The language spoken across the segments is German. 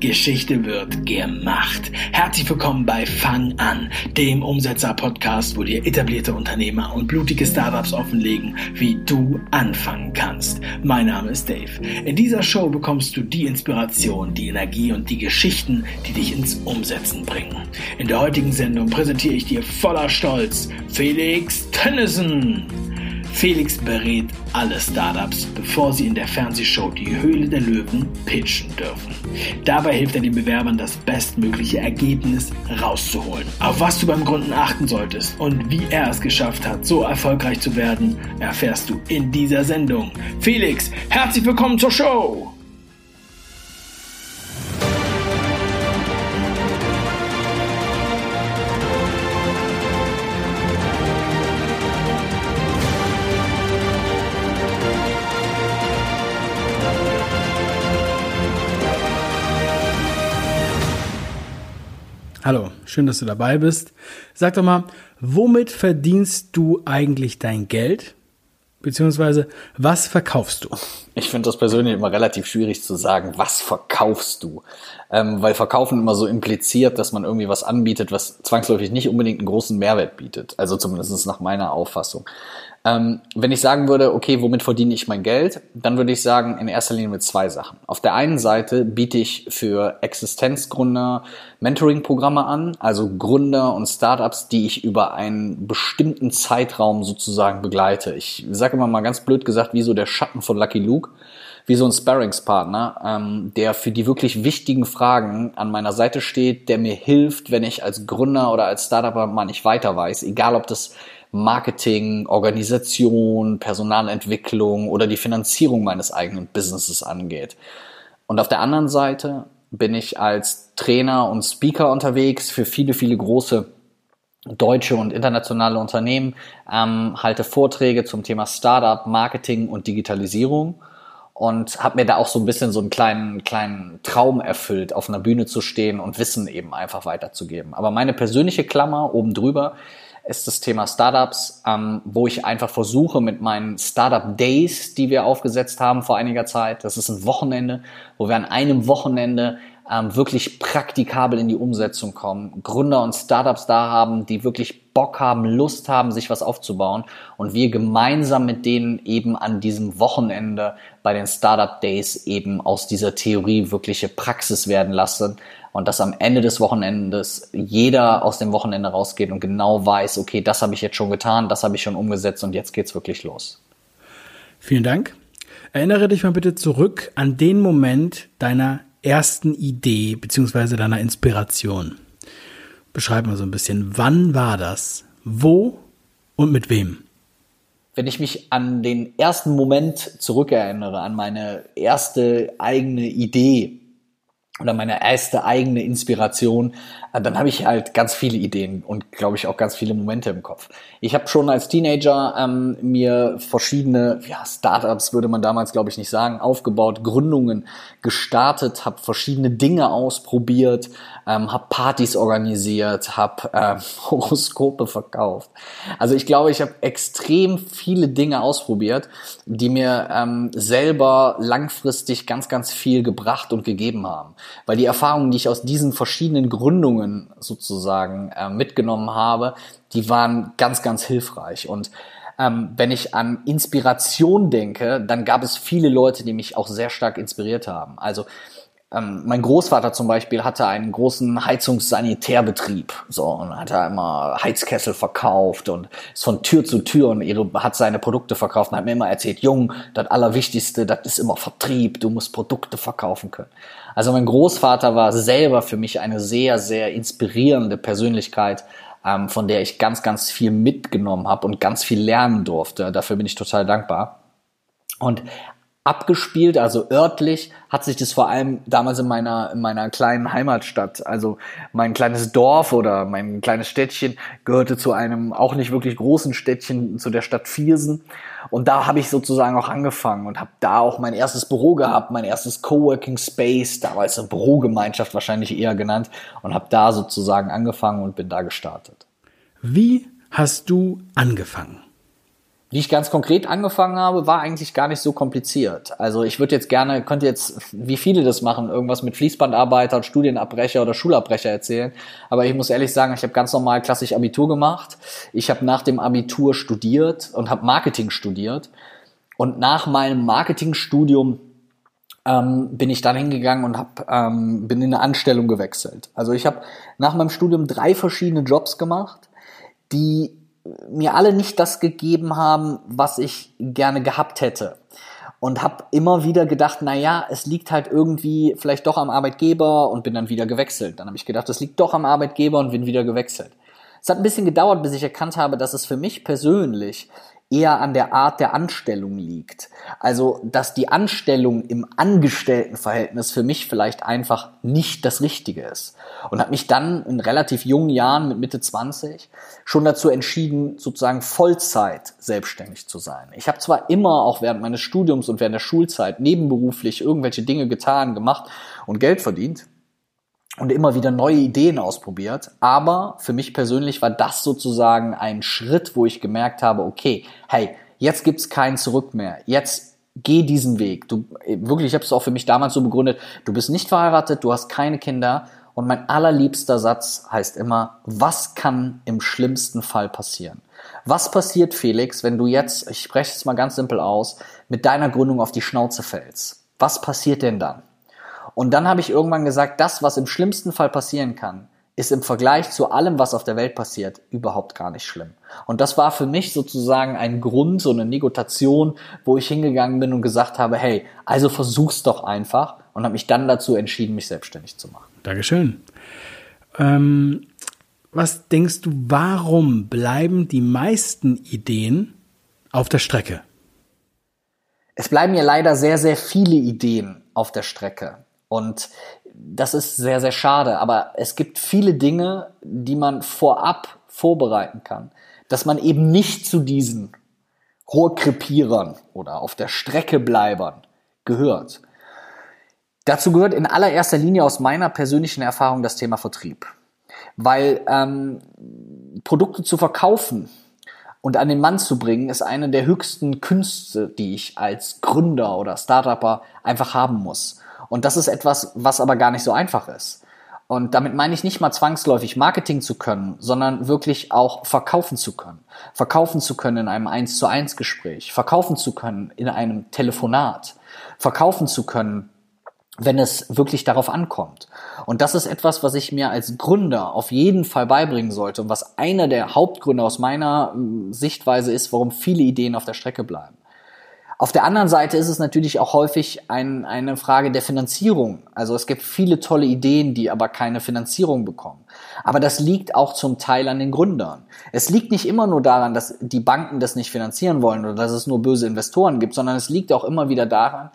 Geschichte wird gemacht. Herzlich willkommen bei Fang an, dem Umsetzer-Podcast, wo dir etablierte Unternehmer und blutige Startups offenlegen, wie du anfangen kannst. Mein Name ist Dave. In dieser Show bekommst du die Inspiration, die Energie und die Geschichten, die dich ins Umsetzen bringen. In der heutigen Sendung präsentiere ich dir voller Stolz Felix Tennyson. Felix berät alle Startups, bevor sie in der Fernsehshow die Höhle der Löwen pitchen dürfen. Dabei hilft er den Bewerbern, das bestmögliche Ergebnis rauszuholen. Auf was du beim Gründen achten solltest und wie er es geschafft hat, so erfolgreich zu werden, erfährst du in dieser Sendung. Felix, herzlich willkommen zur Show! Hallo, schön, dass du dabei bist. Sag doch mal, womit verdienst du eigentlich dein Geld? Beziehungsweise, was verkaufst du? Ich finde das persönlich immer relativ schwierig zu sagen, was verkaufst du? Weil Verkaufen immer so impliziert, dass man irgendwie was anbietet, was zwangsläufig nicht unbedingt einen großen Mehrwert bietet. Also zumindest nach meiner Auffassung. Wenn ich sagen würde, okay, womit verdiene ich mein Geld? Dann würde ich sagen, in erster Linie mit zwei Sachen. Auf der einen Seite biete ich für Existenzgründer Mentoring-Programme an, also Gründer und Startups, die ich über einen bestimmten Zeitraum sozusagen begleite. Ich sage immer mal ganz blöd gesagt, wie so der Schatten von Lucky Luke, wie so ein Sparringspartner, der für die wirklich wichtigen Fragen an meiner Seite steht, der mir hilft, wenn ich als Gründer oder als Startupper mal nicht weiter weiß, egal ob das Marketing, Organisation, Personalentwicklung oder die Finanzierung meines eigenen Businesses angeht. Und auf der anderen Seite bin ich als Trainer und Speaker unterwegs für viele, viele große deutsche und internationale Unternehmen, halte Vorträge zum Thema Startup, Marketing und Digitalisierung und habe mir da auch so ein bisschen so einen kleinen Traum erfüllt, auf einer Bühne zu stehen und Wissen eben einfach weiterzugeben. Aber meine persönliche Klammer oben drüber ist das Thema Startups, wo ich einfach versuche mit meinen Startup Days, die wir aufgesetzt haben vor einiger Zeit, das ist ein Wochenende, wo wir an einem Wochenende wirklich praktikabel in die Umsetzung kommen, Gründer und Startups da haben, die wirklich Bock haben, Lust haben, sich was aufzubauen und wir gemeinsam mit denen eben an diesem Wochenende bei den Startup Days eben aus dieser Theorie wirkliche Praxis werden lassen. Und dass am Ende des Wochenendes jeder aus dem Wochenende rausgeht und genau weiß, okay, das habe ich jetzt schon getan, das habe ich schon umgesetzt und jetzt geht's wirklich los. Vielen Dank. Erinnere dich mal bitte zurück an den Moment deiner ersten Idee bzw. deiner Inspiration. Beschreib mal so ein bisschen, wann war das, wo und mit wem? Wenn ich mich an den ersten Moment zurückerinnere, an meine erste eigene Idee, oder meine erste eigene Inspiration, dann habe ich halt ganz viele Ideen und, glaube ich, auch ganz viele Momente im Kopf. Ich habe schon als Teenager mir verschiedene Startups, würde man damals, glaube ich, nicht sagen, aufgebaut, Gründungen gestartet, habe verschiedene Dinge ausprobiert, habe Partys organisiert, habe Horoskope verkauft. Also ich glaube, ich habe extrem viele Dinge ausprobiert, die mir selber langfristig ganz, ganz viel gebracht und gegeben haben. Weil die Erfahrungen, die ich aus diesen verschiedenen Gründungen sozusagen mitgenommen habe, die waren ganz, ganz hilfreich. Und wenn ich an Inspiration denke, dann gab es viele Leute, die mich auch sehr stark inspiriert haben. Also mein Großvater zum Beispiel hatte einen großen Heizungssanitärbetrieb, so, und hat da immer Heizkessel verkauft und ist von Tür zu Tür und hat seine Produkte verkauft und hat mir immer erzählt, Jung, das Allerwichtigste, das ist immer Vertrieb, du musst Produkte verkaufen können. Also mein Großvater war selber für mich eine sehr, sehr inspirierende Persönlichkeit, von der ich ganz, ganz viel mitgenommen habe und ganz viel lernen durfte. Dafür bin ich total dankbar. Und abgespielt, also örtlich, hat sich das vor allem damals in meiner kleinen Heimatstadt, also mein kleines Dorf oder mein kleines Städtchen, gehörte zu einem auch nicht wirklich großen Städtchen, zu der Stadt Viersen. Und da habe ich sozusagen auch angefangen und habe da auch mein erstes Büro gehabt, mein erstes Coworking Space, damals eine Bürogemeinschaft wahrscheinlich eher genannt, und habe da sozusagen angefangen und bin da gestartet. Wie hast du angefangen? die ich ganz konkret angefangen habe, war eigentlich gar nicht so kompliziert. Also ich würde jetzt gerne, könnte jetzt, wie viele das machen, irgendwas mit Fließbandarbeiter, Studienabbrecher oder Schulabbrecher erzählen. Aber ich muss ehrlich sagen, ich habe ganz normal klassisch Abitur gemacht. Ich habe nach dem Abitur studiert und habe Marketing studiert. Und nach meinem Marketingstudium bin ich dann hingegangen und bin in eine Anstellung gewechselt. Also ich habe nach meinem Studium 3 verschiedene Jobs gemacht, die mir alle nicht das gegeben haben, was ich gerne gehabt hätte. Und habe immer wieder gedacht, naja, es liegt halt irgendwie vielleicht doch am Arbeitgeber, und bin dann wieder gewechselt. Dann habe ich gedacht, es liegt doch am Arbeitgeber, und bin wieder gewechselt. Es hat ein bisschen gedauert, bis ich erkannt habe, dass es für mich persönlich eher an der Art der Anstellung liegt. Also, dass die Anstellung im Angestelltenverhältnis für mich vielleicht einfach nicht das Richtige ist. Und habe mich dann in relativ jungen Jahren, mit Mitte 20, schon dazu entschieden, sozusagen Vollzeit selbstständig zu sein. Ich habe zwar immer, auch während meines Studiums und während der Schulzeit, nebenberuflich irgendwelche Dinge getan, gemacht und Geld verdient und immer wieder neue Ideen ausprobiert, aber für mich persönlich war das sozusagen ein Schritt, wo ich gemerkt habe, okay, hey, jetzt gibt's kein Zurück mehr, jetzt geh diesen Weg. Du, wirklich, ich habe es auch für mich damals so begründet, du bist nicht verheiratet, du hast keine Kinder, und mein allerliebster Satz heißt immer, was kann im schlimmsten Fall passieren? Was passiert, Felix, wenn du jetzt, ich spreche es mal ganz simpel aus, mit deiner Gründung auf die Schnauze fällst? Was passiert denn dann? Und dann habe ich irgendwann gesagt, das, was im schlimmsten Fall passieren kann, ist im Vergleich zu allem, was auf der Welt passiert, überhaupt gar nicht schlimm. Und das war für mich sozusagen ein Grund, so eine Negotation, wo ich hingegangen bin und gesagt habe, hey, also versuch's doch einfach, und habe mich dann dazu entschieden, mich selbstständig zu machen. Dankeschön. Was denkst du, warum bleiben die meisten Ideen auf der Strecke? Es bleiben ja leider sehr, sehr viele Ideen auf der Strecke. Und das ist sehr, sehr schade, aber es gibt viele Dinge, die man vorab vorbereiten kann, dass man eben nicht zu diesen Rohrkrepierern oder auf der Strecke bleibern gehört. Dazu gehört in allererster Linie aus meiner persönlichen Erfahrung das Thema Vertrieb, weil Produkte zu verkaufen und an den Mann zu bringen, ist eine der höchsten Künste, die ich als Gründer oder Startupper einfach haben muss. Und das ist etwas, was aber gar nicht so einfach ist. Und damit meine ich nicht mal zwangsläufig Marketing zu können, sondern wirklich auch verkaufen zu können. Verkaufen zu können in einem 1:1 Gespräch, verkaufen zu können in einem Telefonat, verkaufen zu können, wenn es wirklich darauf ankommt. Und das ist etwas, was ich mir als Gründer auf jeden Fall beibringen sollte und was einer der Hauptgründe aus meiner Sichtweise ist, warum viele Ideen auf der Strecke bleiben. Auf der anderen Seite ist es natürlich auch häufig eine Frage der Finanzierung. Also es gibt viele tolle Ideen, die aber keine Finanzierung bekommen. Aber das liegt auch zum Teil an den Gründern. Es liegt nicht immer nur daran, dass die Banken das nicht finanzieren wollen oder dass es nur böse Investoren gibt, sondern es liegt auch immer wieder daran,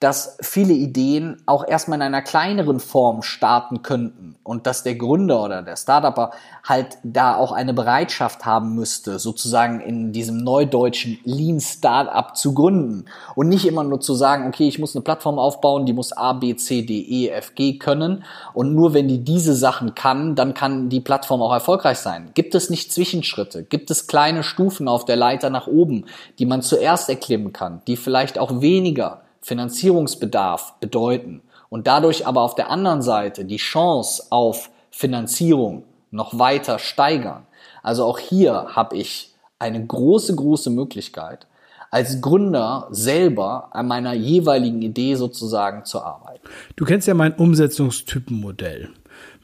dass viele Ideen auch erstmal in einer kleineren Form starten könnten und dass der Gründer oder der Startupper halt da auch eine Bereitschaft haben müsste, sozusagen in diesem neudeutschen Lean Startup zu gründen und nicht immer nur zu sagen, okay, ich muss eine Plattform aufbauen, die muss A, B, C, D, E, F, G können, und nur wenn die diese Sachen kann, dann kann die Plattform auch erfolgreich sein. Gibt es nicht Zwischenschritte? Gibt es kleine Stufen auf der Leiter nach oben, die man zuerst erklimmen kann, die vielleicht auch weniger Finanzierungsbedarf bedeuten und dadurch aber auf der anderen Seite die Chance auf Finanzierung noch weiter steigern? Also auch hier habe ich eine große, große Möglichkeit, als Gründer selber an meiner jeweiligen Idee sozusagen zu arbeiten. Du kennst ja mein Umsetzungstypenmodell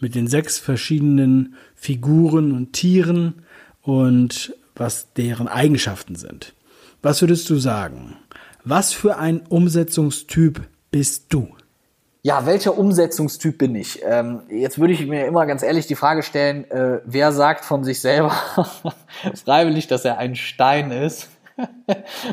mit den 6 verschiedenen Figuren und Tieren und was deren Eigenschaften sind. Was würdest du sagen? Was für ein Umsetzungstyp bist du? Ja, welcher Umsetzungstyp bin ich? Jetzt würde ich mir immer ganz ehrlich die Frage stellen, wer sagt von sich selber freiwillig, dass er ein Stein ist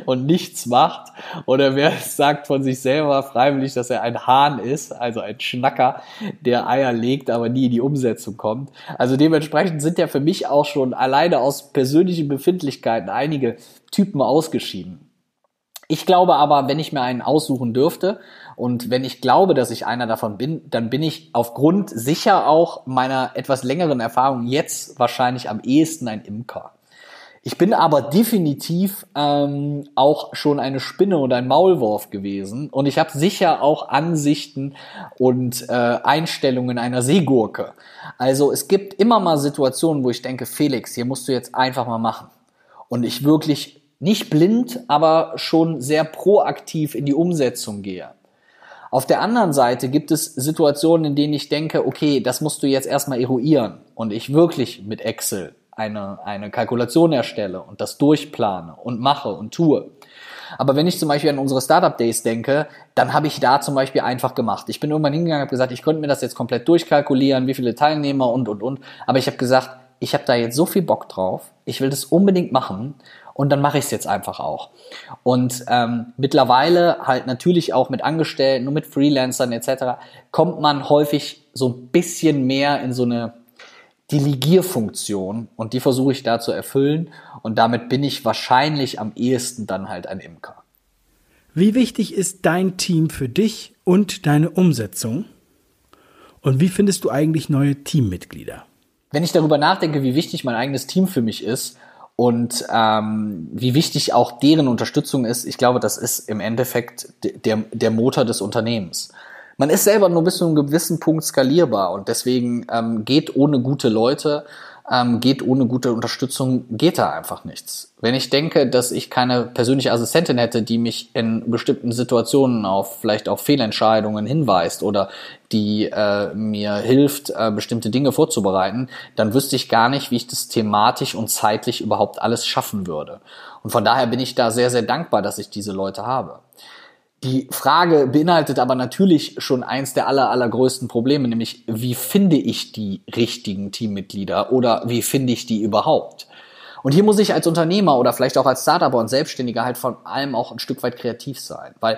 und nichts macht? Oder wer sagt von sich selber freiwillig, dass er ein Hahn ist, also ein Schnacker, der Eier legt, aber nie in die Umsetzung kommt? Also dementsprechend sind ja für mich auch schon alleine aus persönlichen Befindlichkeiten einige Typen ausgeschieden. Ich glaube aber, wenn ich mir einen aussuchen dürfte und wenn ich glaube, dass ich einer davon bin, dann bin ich aufgrund sicher auch meiner etwas längeren Erfahrung jetzt wahrscheinlich am ehesten ein Imker. Ich bin aber definitiv auch schon eine Spinne und ein Maulwurf gewesen und ich habe sicher auch Ansichten und Einstellungen einer Seegurke. Also es gibt immer mal Situationen, wo ich denke, Felix, hier musst du jetzt einfach mal machen. Und ich wirklich nicht blind, aber schon sehr proaktiv in die Umsetzung gehe. Auf der anderen Seite gibt es Situationen, in denen ich denke, okay, das musst du jetzt erstmal eruieren und ich wirklich mit Excel eine Kalkulation erstelle und das durchplane und mache und tue. Aber wenn ich zum Beispiel an unsere Startup-Days denke, dann habe ich da zum Beispiel einfach gemacht. Ich bin irgendwann hingegangen und habe gesagt, ich könnte mir das jetzt komplett durchkalkulieren, wie viele Teilnehmer und. Aber ich habe gesagt, ich habe da jetzt so viel Bock drauf, ich will das unbedingt machen und dann mache ich es jetzt einfach auch. Und mittlerweile halt natürlich auch mit Angestellten und mit Freelancern etc. kommt man häufig so ein bisschen mehr in so eine Delegierfunktion und die versuche ich da zu erfüllen und damit bin ich wahrscheinlich am ehesten dann halt ein Imker. Wie wichtig ist dein Team für dich und deine Umsetzung? Und wie findest du eigentlich neue Teammitglieder? Wenn ich darüber nachdenke, wie wichtig mein eigenes Team für mich ist und wie wichtig auch deren Unterstützung ist, ich glaube, das ist im Endeffekt der Motor des Unternehmens. Man ist selber nur bis zu einem gewissen Punkt skalierbar und deswegen geht ohne gute Leute, geht ohne gute Unterstützung, geht da einfach nichts. Wenn ich denke, dass ich keine persönliche Assistentin hätte, die mich in bestimmten Situationen auf vielleicht auch Fehlentscheidungen hinweist oder die mir hilft, bestimmte Dinge vorzubereiten, dann wüsste ich gar nicht, wie ich das thematisch und zeitlich überhaupt alles schaffen würde. Und von daher bin ich da sehr, sehr dankbar, dass ich diese Leute habe. Die Frage beinhaltet aber natürlich schon eins der allergrößten Probleme, nämlich wie finde ich die richtigen Teammitglieder oder wie finde ich die überhaupt? Und hier muss ich als Unternehmer oder vielleicht auch als Startupper und Selbstständiger halt vor allem auch ein Stück weit kreativ sein, weil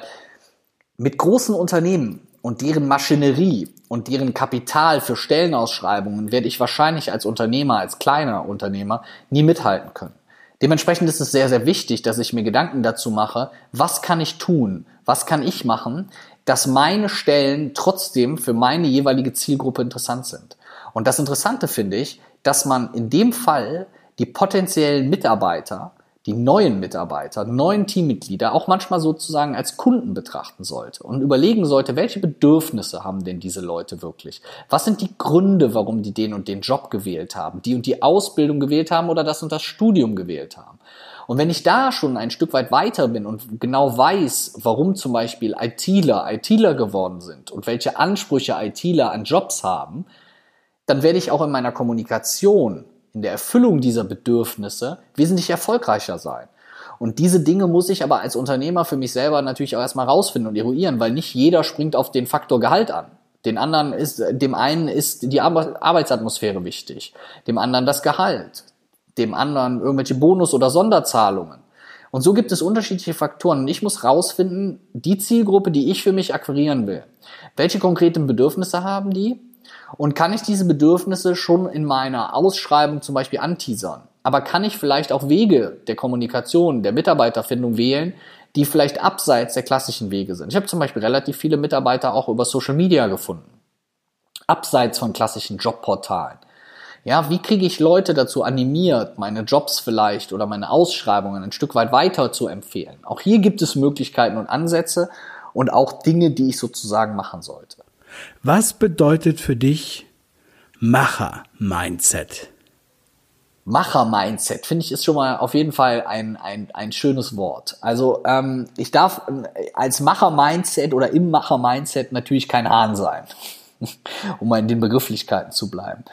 mit großen Unternehmen und deren Maschinerie und deren Kapital für Stellenausschreibungen werde ich wahrscheinlich als Unternehmer, als kleiner Unternehmer nie mithalten können. Dementsprechend ist es sehr, sehr wichtig, dass ich mir Gedanken dazu mache, was kann ich tun, was kann ich machen, dass meine Stellen trotzdem für meine jeweilige Zielgruppe interessant sind. Und das Interessante finde ich, dass man in dem Fall die potenziellen Mitarbeiter, die neuen Mitarbeiter, neuen Teammitglieder auch manchmal sozusagen als Kunden betrachten sollte und überlegen sollte, welche Bedürfnisse haben denn diese Leute wirklich? Was sind die Gründe, warum die den und den Job gewählt haben, die und die Ausbildung gewählt haben oder das und das Studium gewählt haben? Und wenn ich da schon ein Stück weit weiter bin und genau weiß, warum zum Beispiel ITler geworden sind und welche Ansprüche ITler an Jobs haben, dann werde ich auch in meiner Kommunikation in der Erfüllung dieser Bedürfnisse wesentlich erfolgreicher sein. Und diese Dinge muss ich aber als Unternehmer für mich selber natürlich auch erstmal rausfinden und eruieren, weil nicht jeder springt auf den Faktor Gehalt an. Dem einen ist die Arbeitsatmosphäre wichtig, dem anderen das Gehalt, dem anderen irgendwelche Bonus- oder Sonderzahlungen. Und so gibt es unterschiedliche Faktoren und ich muss rausfinden, die Zielgruppe, die ich für mich akquirieren will. Welche konkreten Bedürfnisse haben die? Und kann ich diese Bedürfnisse schon in meiner Ausschreibung zum Beispiel anteasern? Aber kann ich vielleicht auch Wege der Kommunikation, der Mitarbeiterfindung wählen, die vielleicht abseits der klassischen Wege sind? Ich habe zum Beispiel relativ viele Mitarbeiter auch über Social Media gefunden, abseits von klassischen Jobportalen. Ja, wie kriege ich Leute dazu animiert, meine Jobs vielleicht oder meine Ausschreibungen ein Stück weit weiter zu empfehlen? Auch hier gibt es Möglichkeiten und Ansätze und auch Dinge, die ich sozusagen machen sollte. Was bedeutet für dich Macher-Mindset? Macher-Mindset, finde ich, ist schon mal auf jeden Fall ein schönes Wort. Also ich darf als Macher-Mindset oder im Macher-Mindset natürlich kein Hahn sein, um mal in den Begrifflichkeiten zu bleiben.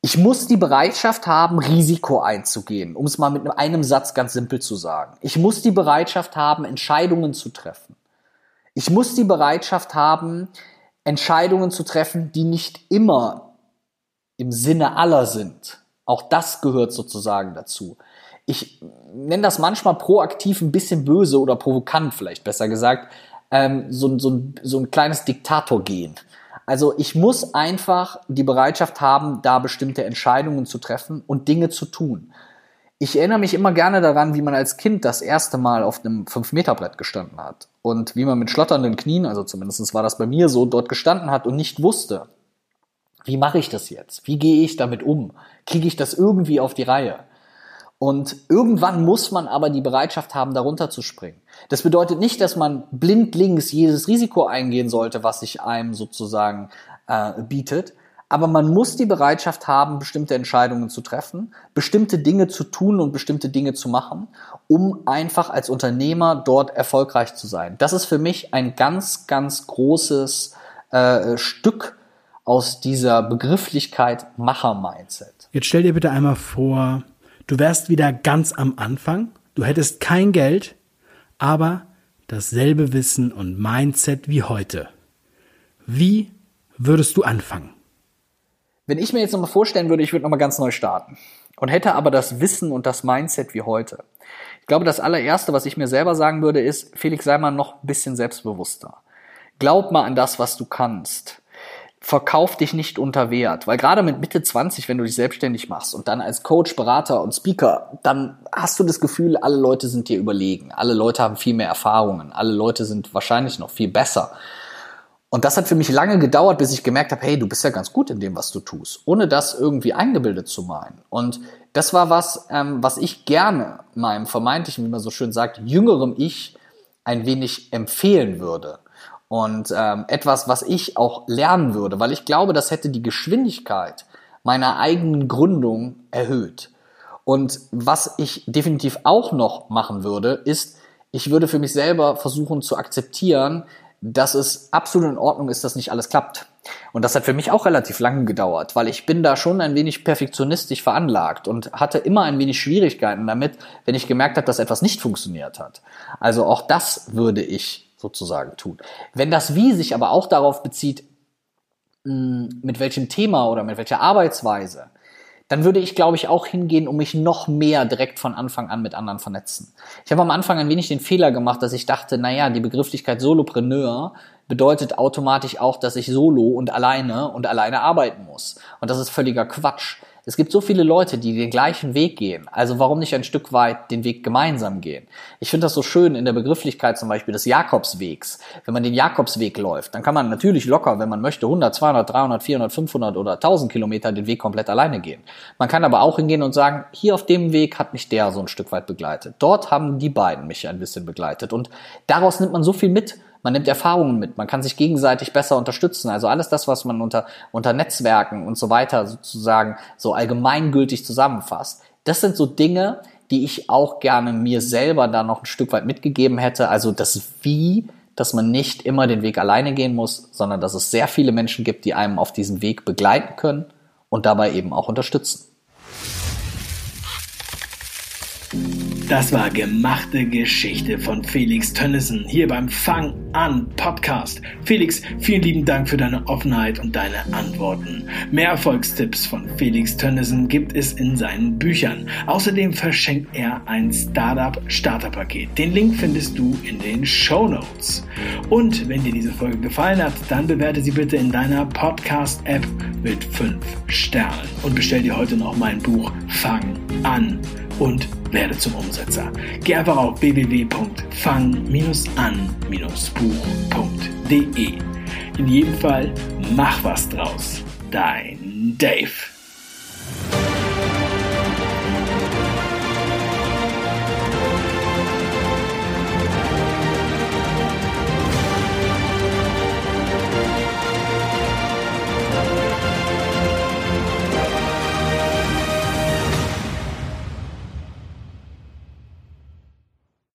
Ich muss die Bereitschaft haben, Risiko einzugehen, um es mal mit einem Satz ganz simpel zu sagen. Ich muss die Bereitschaft haben, Entscheidungen zu treffen. Ich muss die Bereitschaft haben, Entscheidungen zu treffen, die nicht immer im Sinne aller sind. Auch das gehört sozusagen dazu. Ich nenne das manchmal proaktiv ein bisschen böse oder provokant, vielleicht besser gesagt, so ein kleines Diktatorgehen. Also ich muss einfach die Bereitschaft haben, da bestimmte Entscheidungen zu treffen und Dinge zu tun. Ich erinnere mich immer gerne daran, wie man als Kind das erste Mal auf einem 5-Meter-Brett gestanden hat und wie man mit schlotternden Knien, also zumindest war das bei mir so, dort gestanden hat und nicht wusste, wie mache ich das jetzt? Wie gehe ich damit um? Kriege ich das irgendwie auf die Reihe? Und irgendwann muss man aber die Bereitschaft haben, da runterzuspringen. Das bedeutet nicht, dass man blindlings jedes Risiko eingehen sollte, was sich einem sozusagen bietet. Aber man muss die Bereitschaft haben, bestimmte Entscheidungen zu treffen, bestimmte Dinge zu tun und bestimmte Dinge zu machen, um einfach als Unternehmer dort erfolgreich zu sein. Das ist für mich ein ganz, ganz großes Stück aus dieser Begrifflichkeit Macher-Mindset. Jetzt stell dir bitte einmal vor, du wärst wieder ganz am Anfang, du hättest kein Geld, aber dasselbe Wissen und Mindset wie heute. Wie würdest du anfangen? Wenn ich mir jetzt nochmal vorstellen würde, ich würde nochmal ganz neu starten und hätte aber das Wissen und das Mindset wie heute. Ich glaube, das allererste, was ich mir selber sagen würde, ist, Felix, sei mal noch ein bisschen selbstbewusster. Glaub mal an das, was du kannst. Verkauf dich nicht unter Wert, weil gerade mit Mitte 20, wenn du dich selbstständig machst und dann als Coach, Berater und Speaker, dann hast du das Gefühl, alle Leute sind dir überlegen, alle Leute haben viel mehr Erfahrungen, alle Leute sind wahrscheinlich noch viel besser. Und das hat für mich lange gedauert, bis ich gemerkt habe, hey, du bist ja ganz gut in dem, was du tust, ohne das irgendwie eingebildet zu meinen. Und das war was, was ich gerne meinem vermeintlichen, wie man so schön sagt, jüngerem Ich ein wenig empfehlen würde. Und etwas, was ich auch lernen würde, weil ich glaube, das hätte die Geschwindigkeit meiner eigenen Gründung erhöht. Und was ich definitiv auch noch machen würde, ist, ich würde für mich selber versuchen zu akzeptieren, dass es absolut in Ordnung ist, dass nicht alles klappt. Und das hat für mich auch relativ lange gedauert, weil ich bin da schon ein wenig perfektionistisch veranlagt und hatte immer ein wenig Schwierigkeiten damit, wenn ich gemerkt habe, dass etwas nicht funktioniert hat. Also auch das würde ich sozusagen tun. Wenn das Wie sich aber auch darauf bezieht, mit welchem Thema oder mit welcher Arbeitsweise, dann würde ich, glaube ich, auch hingehen, um mich noch mehr direkt von Anfang an mit anderen vernetzen. Ich habe am Anfang ein wenig den Fehler gemacht, dass ich dachte, naja, die Begrifflichkeit Solopreneur bedeutet automatisch auch, dass ich solo und alleine arbeiten muss. Und das ist völliger Quatsch. Es gibt so viele Leute, die den gleichen Weg gehen. Also warum nicht ein Stück weit den Weg gemeinsam gehen? Ich finde das so schön in der Begrifflichkeit zum Beispiel des Jakobswegs. Wenn man den Jakobsweg läuft, dann kann man natürlich locker, wenn man möchte, 100, 200, 300, 400, 500 oder 1000 Kilometer den Weg komplett alleine gehen. Man kann aber auch hingehen und sagen, hier auf dem Weg hat mich der so ein Stück weit begleitet. Dort haben die beiden mich ein bisschen begleitet. Und daraus nimmt man so viel mit. Man nimmt Erfahrungen mit, man kann sich gegenseitig besser unterstützen. Also alles das, was man unter Netzwerken und so weiter sozusagen so allgemeingültig zusammenfasst. Das sind so Dinge, die ich auch gerne mir selber da noch ein Stück weit mitgegeben hätte. Also das Wie, dass man nicht immer den Weg alleine gehen muss, sondern dass es sehr viele Menschen gibt, die einem auf diesem Weg begleiten können und dabei eben auch unterstützen. Das war gemachte Geschichte von Felix Tönnesen hier beim Fang an Podcast. Felix, vielen lieben Dank für deine Offenheit und deine Antworten. Mehr Erfolgstipps von Felix Tönnesen gibt es in seinen Büchern. Außerdem verschenkt er ein Startup-Starterpaket. Den Link findest du in den Shownotes. Und wenn dir diese Folge gefallen hat, dann bewerte sie bitte in deiner Podcast-App mit 5 Sternen. Und bestell dir heute noch mein Buch Fang an und werde zum Umsetzer. Geh einfach auf www.fang-an-buch.de. In jedem Fall, mach was draus. Dein Dave.